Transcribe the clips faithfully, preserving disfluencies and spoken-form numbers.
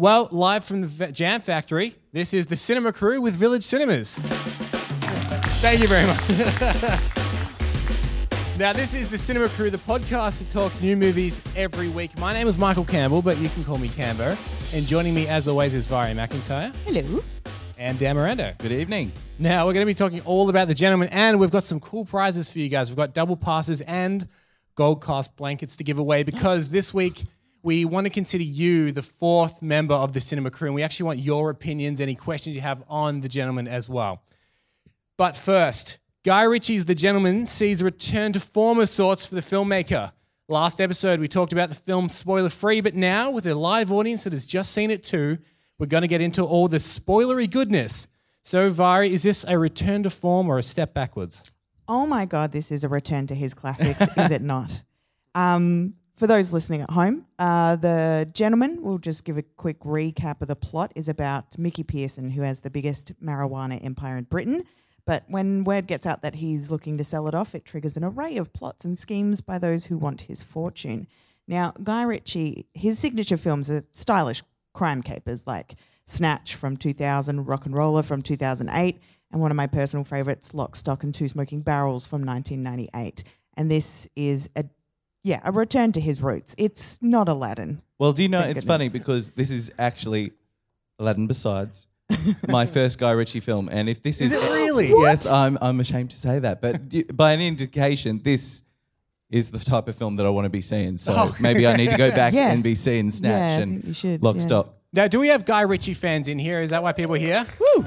Well, live from the Jam Factory, this is The Cinema Crew with Village Cinemas. Thank you very much. Now, this is The Cinema Crew, the podcast that talks new movies every week. My name is Michael Campbell, but you can call me Cambo. And joining me, as always, is Vari McIntyre. Hello. And Dan Miranda. Good evening. Now, we're going to be talking all about The Gentlemen, and we've got some cool prizes for you guys. We've got double passes and gold class blankets to give away because this week... we want to consider you the fourth member of the Cinema Crew, and we actually want your opinions, any questions you have on The Gentlemen as well. But first, Guy Ritchie's The Gentlemen sees a return to form of sorts for the filmmaker. Last episode, we talked about the film spoiler-free, but now, with a live audience that has just seen it too, we're going to get into all the spoilery goodness. So, Vari, is this a return to form or a step backwards? Oh, my God, this is a return to his classics, is it not? Um... For those listening at home, uh, The Gentlemen, we'll just give a quick recap of the plot, is about Mickey Pearson, who has the biggest marijuana empire in Britain. But when word gets out that he's looking to sell it off, it triggers an array of plots and schemes by those who want his fortune. Now, Guy Ritchie, his signature films are stylish crime capers like Snatch from two thousand, RocknRolla from two thousand eight, and one of my personal favourites, Lock, Stock and Two Smoking Barrels from nineteen ninety-eight. And this is a Yeah, a return to his roots. It's not Aladdin. Well, do you know, it's goodness. funny because this is actually Aladdin besides my first Guy Ritchie film. And if this is... Is it really? What? Yes, I'm I'm ashamed to say that. But you, by an indication, this is the type of film that I want to be seeing. So oh. maybe I need to go back yeah. and be seeing Snatch yeah, and should, Lock, yeah. Stock. Now, do we have Guy Ritchie fans in here? Is that why people are here? Woo!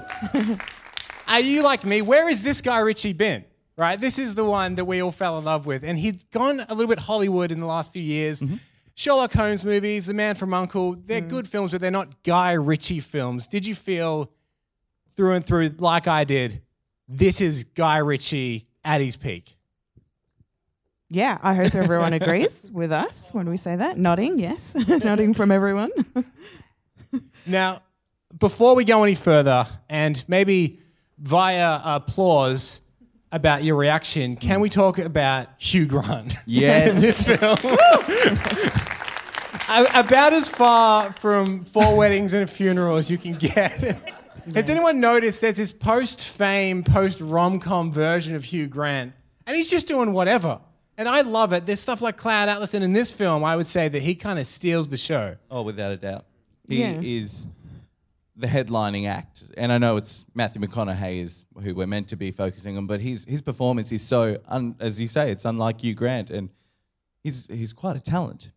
Are you like me? Where has this Guy Ritchie been? Right, this is the one that we all fell in love with. And he'd gone a little bit Hollywood in the last few years. Mm-hmm. Sherlock Holmes movies, The Man From U N C L E, they're mm. good films, but they're not Guy Ritchie films. Did you feel through and through, like I did, this is Guy Ritchie at his peak? Yeah, I hope everyone agrees with us when we say that. Nodding, yes. Nodding from everyone. Now, before we go any further, and maybe via applause... about your reaction, can we talk about Hugh Grant? Yes. In this film. About as far from Four Weddings and a Funeral as you can get. Yeah. Has anyone noticed there's this post-fame, post-rom-com version of Hugh Grant, and he's just doing whatever. And I love it. There's stuff like Cloud Atlas, and in this film, I would say that he kind of steals the show. Oh, without a doubt. He yeah. is... the headlining act, and I know it's Matthew McConaughey is who we're meant to be focusing on, but his his performance is so, un, as you say, it's unlike Hugh Grant, and he's he's quite a talent.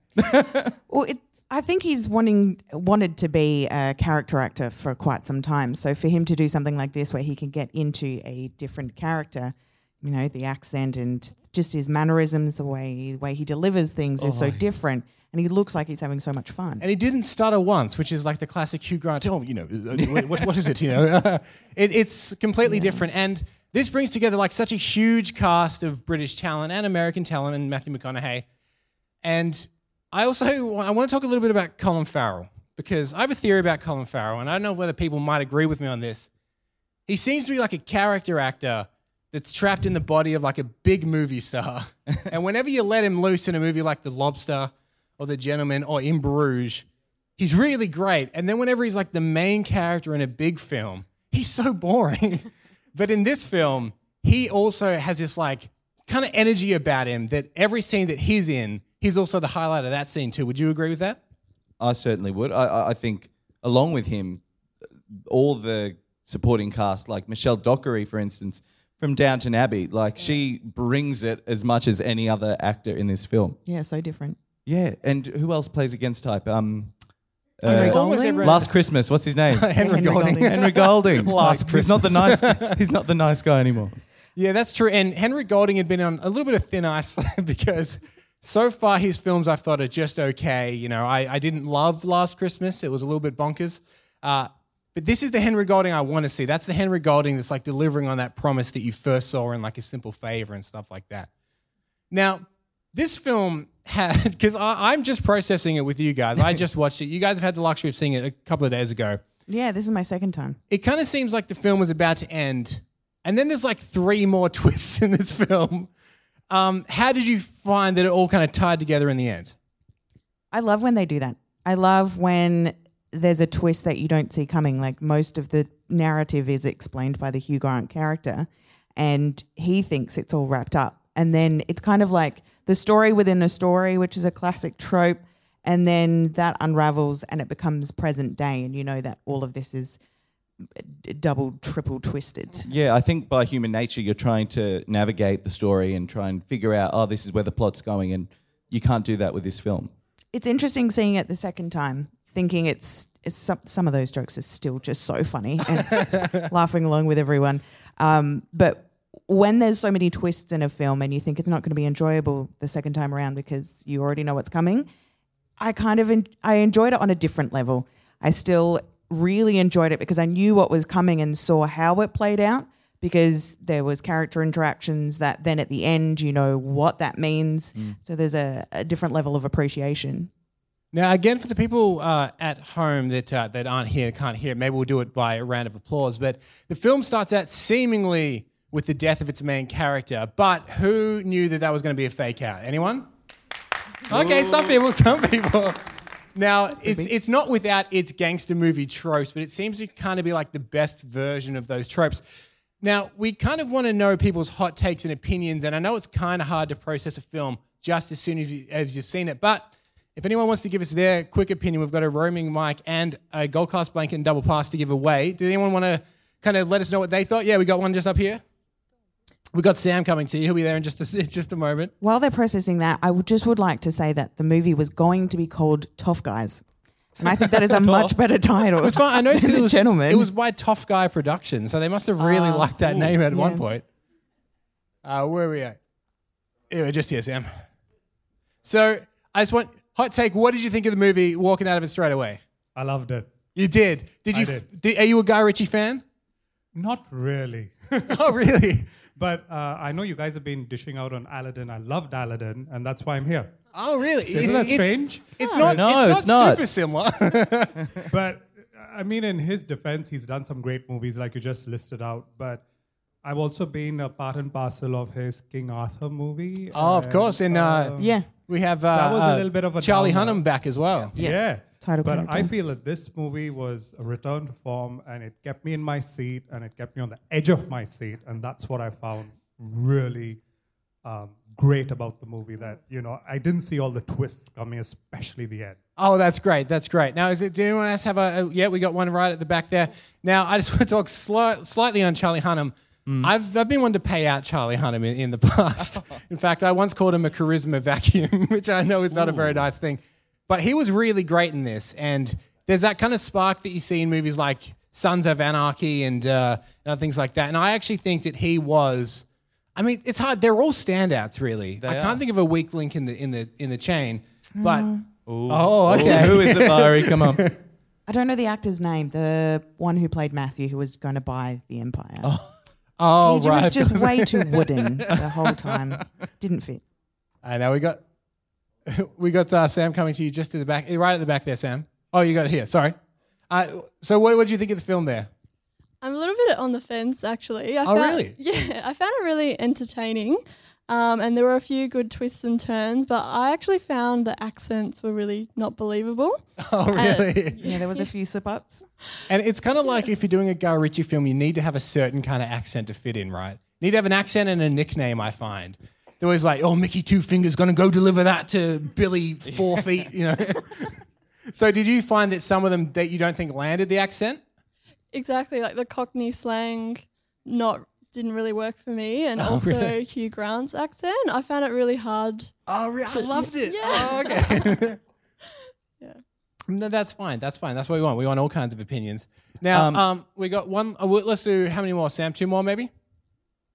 Well, it, I think he's wanting wanted to be a character actor for quite some time, so for him to do something like this where he can get into a different character, you know, the accent and just his mannerisms, the way the way he delivers things oh. is so different. And he looks like he's having so much fun. And he didn't stutter once, which is like the classic Hugh Grant, oh, you know, what, what is it, you know? it, it's completely yeah. different. And this brings together like such a huge cast of British talent and American talent and Matthew McConaughey. And I also I want to talk a little bit about Colin Farrell because I have a theory about Colin Farrell, and I don't know whether people might agree with me on this. He seems to be like a character actor that's trapped in the body of like a big movie star. And whenever you let him loose in a movie like The Lobster... or The Gentlemen, or In Bruges, he's really great. And then whenever he's like the main character in a big film, he's so boring. But in this film, he also has this like kind of energy about him that every scene that he's in, he's also the highlight of that scene too. Would you agree with that? I certainly would. I, I think along with him, all the supporting cast, like Michelle Dockery, for instance, from Downton Abbey, like she brings it as much as any other actor in this film. Yeah, so different. Yeah, and who else plays against type? Um, Henry uh, Golding. Last Christmas, what's his name? Henry, Henry Golding. Golding. Henry Golding. Last like, Christmas. He's not the nice. He's not the nice guy anymore. Yeah, that's true. And Henry Golding had been on a little bit of thin ice because so far his films I've thought are just okay. You know, I, I didn't love Last Christmas. It was a little bit bonkers. Uh, but this is the Henry Golding I want to see. That's the Henry Golding that's like delivering on that promise that you first saw in like A Simple Favour and stuff like that. Now, this film had, because I'm just processing it with you guys. I just watched it. You guys have had the luxury of seeing it a couple of days ago. Yeah, this is my second time. It kind of seems like the film was about to end. And then there's like three more twists in this film. Um, how did you find that it all kind of tied together in the end? I love when they do that. I love when there's a twist that you don't see coming. Like, most of the narrative is explained by the Hugh Grant character, and he thinks it's all wrapped up. And then it's kind of like the story within a story, which is a classic trope, and then that unravels and it becomes present day, and you know that all of this is double, triple twisted. Yeah, I think by human nature you're trying to navigate the story and try and figure out, oh, this is where the plot's going, and you can't do that with this film. It's interesting seeing it the second time, thinking it's, it's some, some of those jokes are still just so funny and laughing along with everyone. Um, but when there's so many twists in a film and you think it's not going to be enjoyable the second time around because you already know what's coming, I kind of en- I enjoyed it on a different level. I still really enjoyed it because I knew what was coming and saw how it played out, because there was character interactions that then at the end you know what that means. Mm. So there's a, a different level of appreciation. Now, again, for the people uh, at home that uh, that aren't here, can't hear, maybe we'll do it by a round of applause. But the film starts out seemingly with the death of its main character, but who knew that that was going to be a fake out? Anyone? Ooh. Okay, some people, some people. Now, it's it's not without its gangster movie tropes, but it seems to kind of be like the best version of those tropes. Now, we kind of want to know people's hot takes and opinions, and I know it's kind of hard to process a film just as soon as, you, as you've seen it, but if anyone wants to give us their quick opinion, we've got a roaming mic and a gold class blanket and double pass to give away. Did anyone want to kind of let us know what they thought? Yeah, we got one just up here. We've got Sam coming to you. He'll be there in just a, just a moment. While they're processing that, I would just would like to say that the movie was going to be called Tough Guys. And I think that is a much better title. It's fine. I know it's because it was, Gentlemen. It was by Tough Guy Productions, so they must have really uh, liked that ooh, name at yeah. one point. Uh, where are we at? Anyway, just here, Sam. So I just want, hot take, what did you think of the movie walking out of it straight away? I loved it. You did? Did you? I did. Did, are you a Guy Ritchie fan? Not really. Oh, really? But uh, I know you guys have been dishing out on Aladdin. I loved Aladdin, and that's why I'm here. Oh, really? Isn't it's, that strange? It's, it's, not, no, it's, not, it's not super not. similar. But, I mean, in his defense, he's done some great movies like you just listed out. But I've also been a part and parcel of his King Arthur movie. Oh, and, of course. And uh, um, yeah, we have uh, that was a little bit of a Charlie Hunnam back as well. Yeah. yeah. yeah. Title but character. I feel that this movie was a return to form, and it kept me in my seat, and it kept me on the edge of my seat, and that's what I found really um, great about the movie, that, you know, I didn't see all the twists coming, especially the end. Oh, that's great. That's great. Now, is it, did anyone else have a, a... Yeah, we got one right at the back there. Now, I just want to talk sli- slightly on Charlie Hunnam. Mm. I've I've been one to pay out Charlie Hunnam in, in the past. In fact, I once called him a charisma vacuum, which I know is not Ooh. a very nice thing. But he was really great in this, and there's that kind of spark that you see in movies like Sons of Anarchy and, uh, and other things like that. And I actually think that he was, I mean, it's hard. They're all standouts, really. They I can't are. think of a weak link in the in the in the chain. But uh, oh, okay. Ooh, who is it, Vari? Come on. I don't know the actor's name. The one who played Matthew, who was going to buy the Empire. Oh, oh he right. He was just way too wooden the whole time. Didn't fit. I know we got. We got uh, Sam coming to you just to the back, right at the back there, Sam. Oh, you got it here. Sorry. Uh, so, what did you think of the film there? I'm a little bit on the fence, actually. I oh, found, really? Yeah, I found it really entertaining, um, and there were a few good twists and turns. But I actually found the accents were really not believable. Oh, really? And, yeah, there was a few slip ups. And it's kind of like if you're doing a Guy Ritchie film, you need to have a certain kind of accent to fit in, right? You need to have an accent and a nickname, I find. They're always like, oh, Mickey Two Fingers going to go deliver that to Billy Four Feet, you know. So did you find that some of them that you don't think landed the accent? Exactly, like the Cockney slang not didn't really work for me, and oh, also really? Hugh Grant's accent. I found it really hard. Oh, really? I loved it. Yeah. Oh, okay. Yeah. No, that's fine. That's fine. That's what we want. We want all kinds of opinions. Now, um, um, we got one. Uh, let's do how many more, Sam? Two more maybe?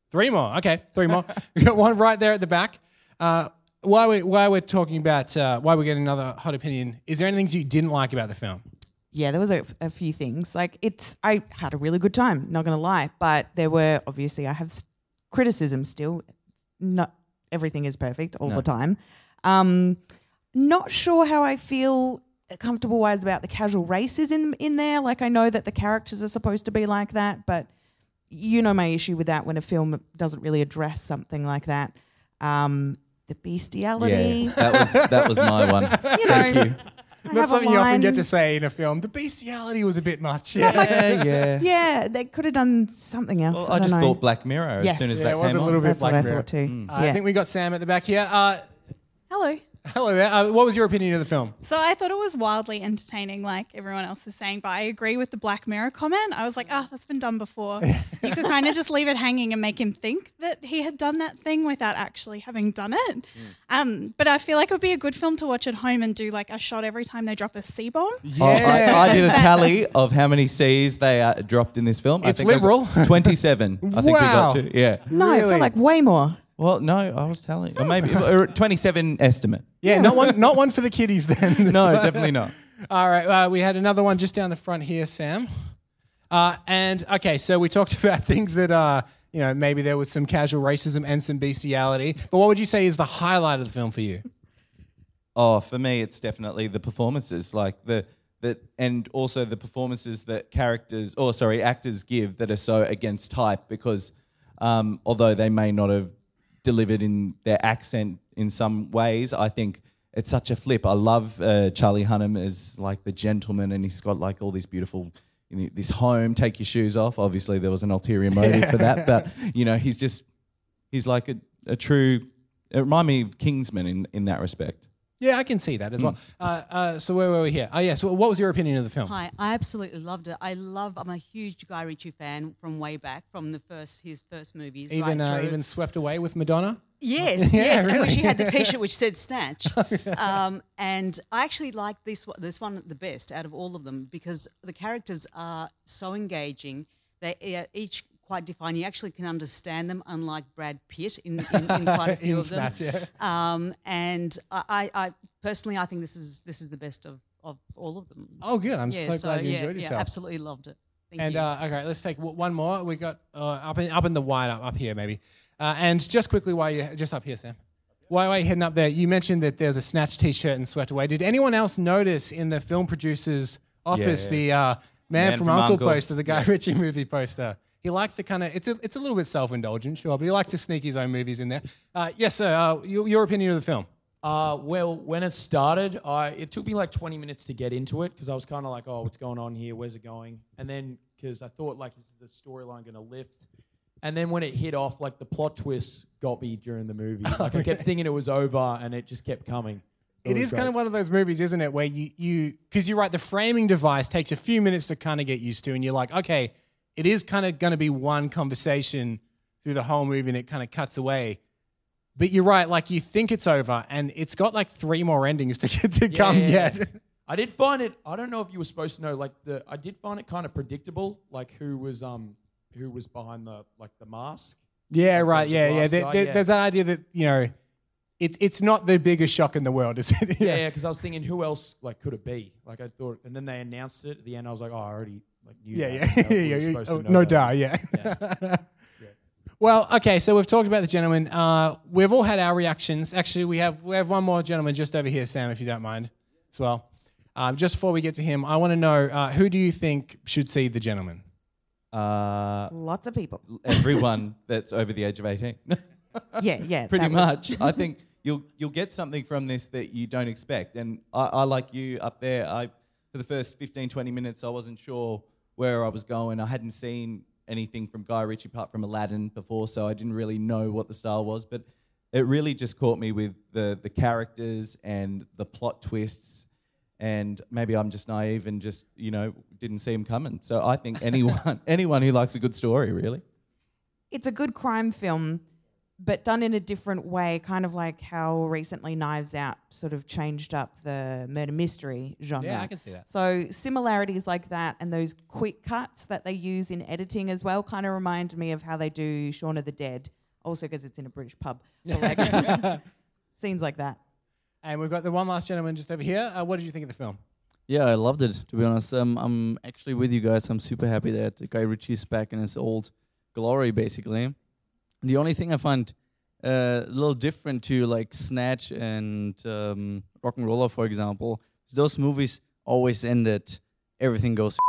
Three more. Okay, three more. We got one right there at the back. Uh, while, we, while we're talking about uh, why we're getting another hot opinion, is there anything you didn't like about the film? Yeah, there was a, a few things. Like it's, I had a really good time, not going to lie, but there were obviously I have criticism still. Not everything is perfect all no. the time. Um, not sure how I feel comfortable-wise about the casual racism in there. Like I know that the characters are supposed to be like that, but you know my issue with that when a film doesn't really address something like that. Um, the bestiality. Yeah, that was that was my one. You know, Thank you. I Not something you often get to say in a film. The bestiality was a bit much. Yeah, yeah. yeah. yeah they could have done something else. Well, I, I just know. thought Black Mirror yes. as soon as yeah, that came on. It was a little on. bit That's Black what Mirror. I thought too. Mm. Uh, yeah. I think we got Sam at the back here. Uh, Hello. Hello there. Uh, what was your opinion of the film? So I thought it was wildly entertaining, like everyone else is saying, but I agree with the Black Mirror comment. I was like, oh, that's been done before. You could kind of just leave it hanging and make him think that he had done that thing without actually having done it. Mm. Um, but I feel like it would be a good film to watch at home and do like a shot every time they drop a C-bomb. Yeah. Oh, I, I did a tally of how many C's they uh, dropped in this film. It's I think liberal. twenty-seven. I think wow. we got to. Yeah. No, really? I feel like way more. Well, no, I was telling you. Or maybe or twenty-seven estimate. Yeah, not one not one for the kiddies then. No, one. Definitely not. All right, uh, we had another one just down the front here, Sam. Uh, and, okay, so we talked about things that, uh, you know, maybe there was some casual racism and some bestiality. But what would you say is the highlight of the film for you? Oh, for me, it's definitely the performances. Like the... That and also the performances that characters, or sorry, actors give that are so against type because um, although they may not have delivered in their accent in some ways, I think it's such a flip. I love uh, Charlie Hunnam as like the gentleman, and he's got like all these beautiful, you know, this home, take your shoes off. Obviously there was an ulterior motive for that, but you know, he's just, he's like a, a true, it reminded me of Kingsman in, in that respect. Yeah, I can see that as well. Mm. Uh, uh, so where were we here? Oh, yes. Yeah, so what was your opinion of the film? Hi, I absolutely loved it. I love. I'm a huge Guy Ritchie fan from way back, from the first his first movies. Even right uh, even Swept Away with Madonna. Yes, yeah, yes. Really? And she had the T-shirt which said Snatch. Oh, yeah. um, and I actually liked this one, this one the best out of all of them because the characters are so engaging. They each. Quite defined. You actually can understand them, unlike Brad Pitt in, in, in quite a few of them. That, yeah. um, and I, I personally, I think this is this is the best of, of all of them. Oh, good! I'm yeah, so, so glad you yeah, enjoyed yeah, yourself. Absolutely loved it. Thank and you. Uh, okay, let's take w- one more. We got uh, up in up in the wide up up here maybe, uh, and just quickly while you just up here, Sam. While you're heading up there, you mentioned that there's a Snatch T-shirt and Swept Away. Did anyone else notice in the film producer's office yeah, yeah. the uh, Man, Man from, from U N C L E poster, the Guy yeah. Ritchie movie poster? He likes to kind of, it's a, it's a little bit self-indulgent, sure, but he likes to sneak his own movies in there. Uh, yes, sir, uh, your, your opinion of the film? Uh, well, when it started, I, it took me like twenty minutes to get into it because I was kind of like, oh, what's going on here? Where's it going? And then, because I thought, like, is the storyline going to lift? And then when it hit off, like, the plot twists got me during the movie. Like, I kept thinking it was over and it just kept coming. It, it is great. Kind of one of those movies, isn't it, where you, you, because you're right, the framing device takes a few minutes to kind of get used to and you're like, okay, it is kind of going to be one conversation through the whole movie and it kind of cuts away. But you're right, like you think it's over and it's got like three more endings to get to yeah, come yeah, yet. Yeah. I did find it, I don't know if you were supposed to know, like the, I did find it kind of predictable, like who was um who was behind the, like the mask. Yeah, like right, yeah, yeah. There, there, yeah. There's that idea that, you know, it, it's not the biggest shock in the world, is it? Yeah, yeah, because yeah, I was thinking who else like could it be? Like I thought, and then they announced it at the end, I was like, oh, I already... Like you yeah, yeah, yeah, yeah, yeah. Oh, no doubt, yeah. Yeah. yeah. Well, okay, so we've talked about the gentleman. Uh, we've all had our reactions. Actually, we have we have one more gentleman just over here, Sam, if you don't mind, as well. Um, just before we get to him, I want to know uh, who do you think should see The Gentleman? Uh, Lots of people. Everyone that's over the age of eighteen. yeah, yeah, pretty much. I think you'll you'll get something from this that you don't expect, and I, I like you up there. I for the first fifteen, twenty minutes, I wasn't sure where I was going. I hadn't seen anything from Guy Ritchie apart from Aladdin before, so I didn't really know what the style was. But it really just caught me with the the characters and the plot twists. And maybe I'm just naive and just, you know, didn't see him coming. So I think anyone anyone who likes a good story, really. It's a good crime film, but done in a different way, kind of like how recently Knives Out sort of changed up the murder mystery genre. Yeah, I can see that. So similarities like that and those quick cuts that they use in editing as well kind of remind me of how they do Shaun of the Dead, also because it's in a British pub. Like scenes like that. And we've got the one last gentleman just over here. Uh, what did you think of the film? Yeah, I loved it, to be honest. Um, I'm actually with you guys. I'm super happy that Guy Ritchie's back in his old glory, basically. The only thing I find uh, a little different to like Snatch and um, RocknRolla, for example, is those movies always ended, everything goes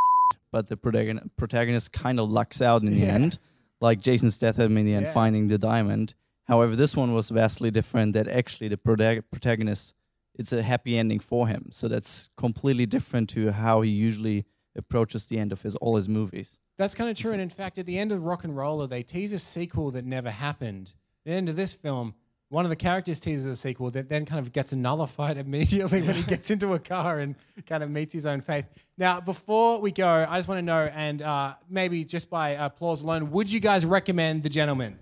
but the protagon- protagonist kind of lucks out in the yeah. end, like Jason Statham in the end yeah. finding the diamond. However, this one was vastly different that actually the prota- protagonist it's a happy ending for him. So that's completely different to how he usually approaches the end of his all his movies. That's kind of true. And in fact, at the end of RocknRolla, they tease a sequel that never happened. At the end of this film, one of the characters teases a sequel that then kind of gets nullified immediately when he gets into a car and kind of meets his own fate. Now, before we go, I just want to know, and uh, maybe just by applause alone, would you guys recommend The Gentlemen?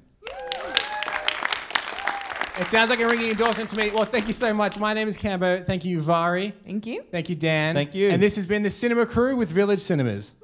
It sounds like a ringing endorsement to me. Well, thank you so much. My name is Cambo. Thank you, Vari. Thank you. Thank you, Dan. Thank you. And this has been The Cinema Crew with Village Cinemas.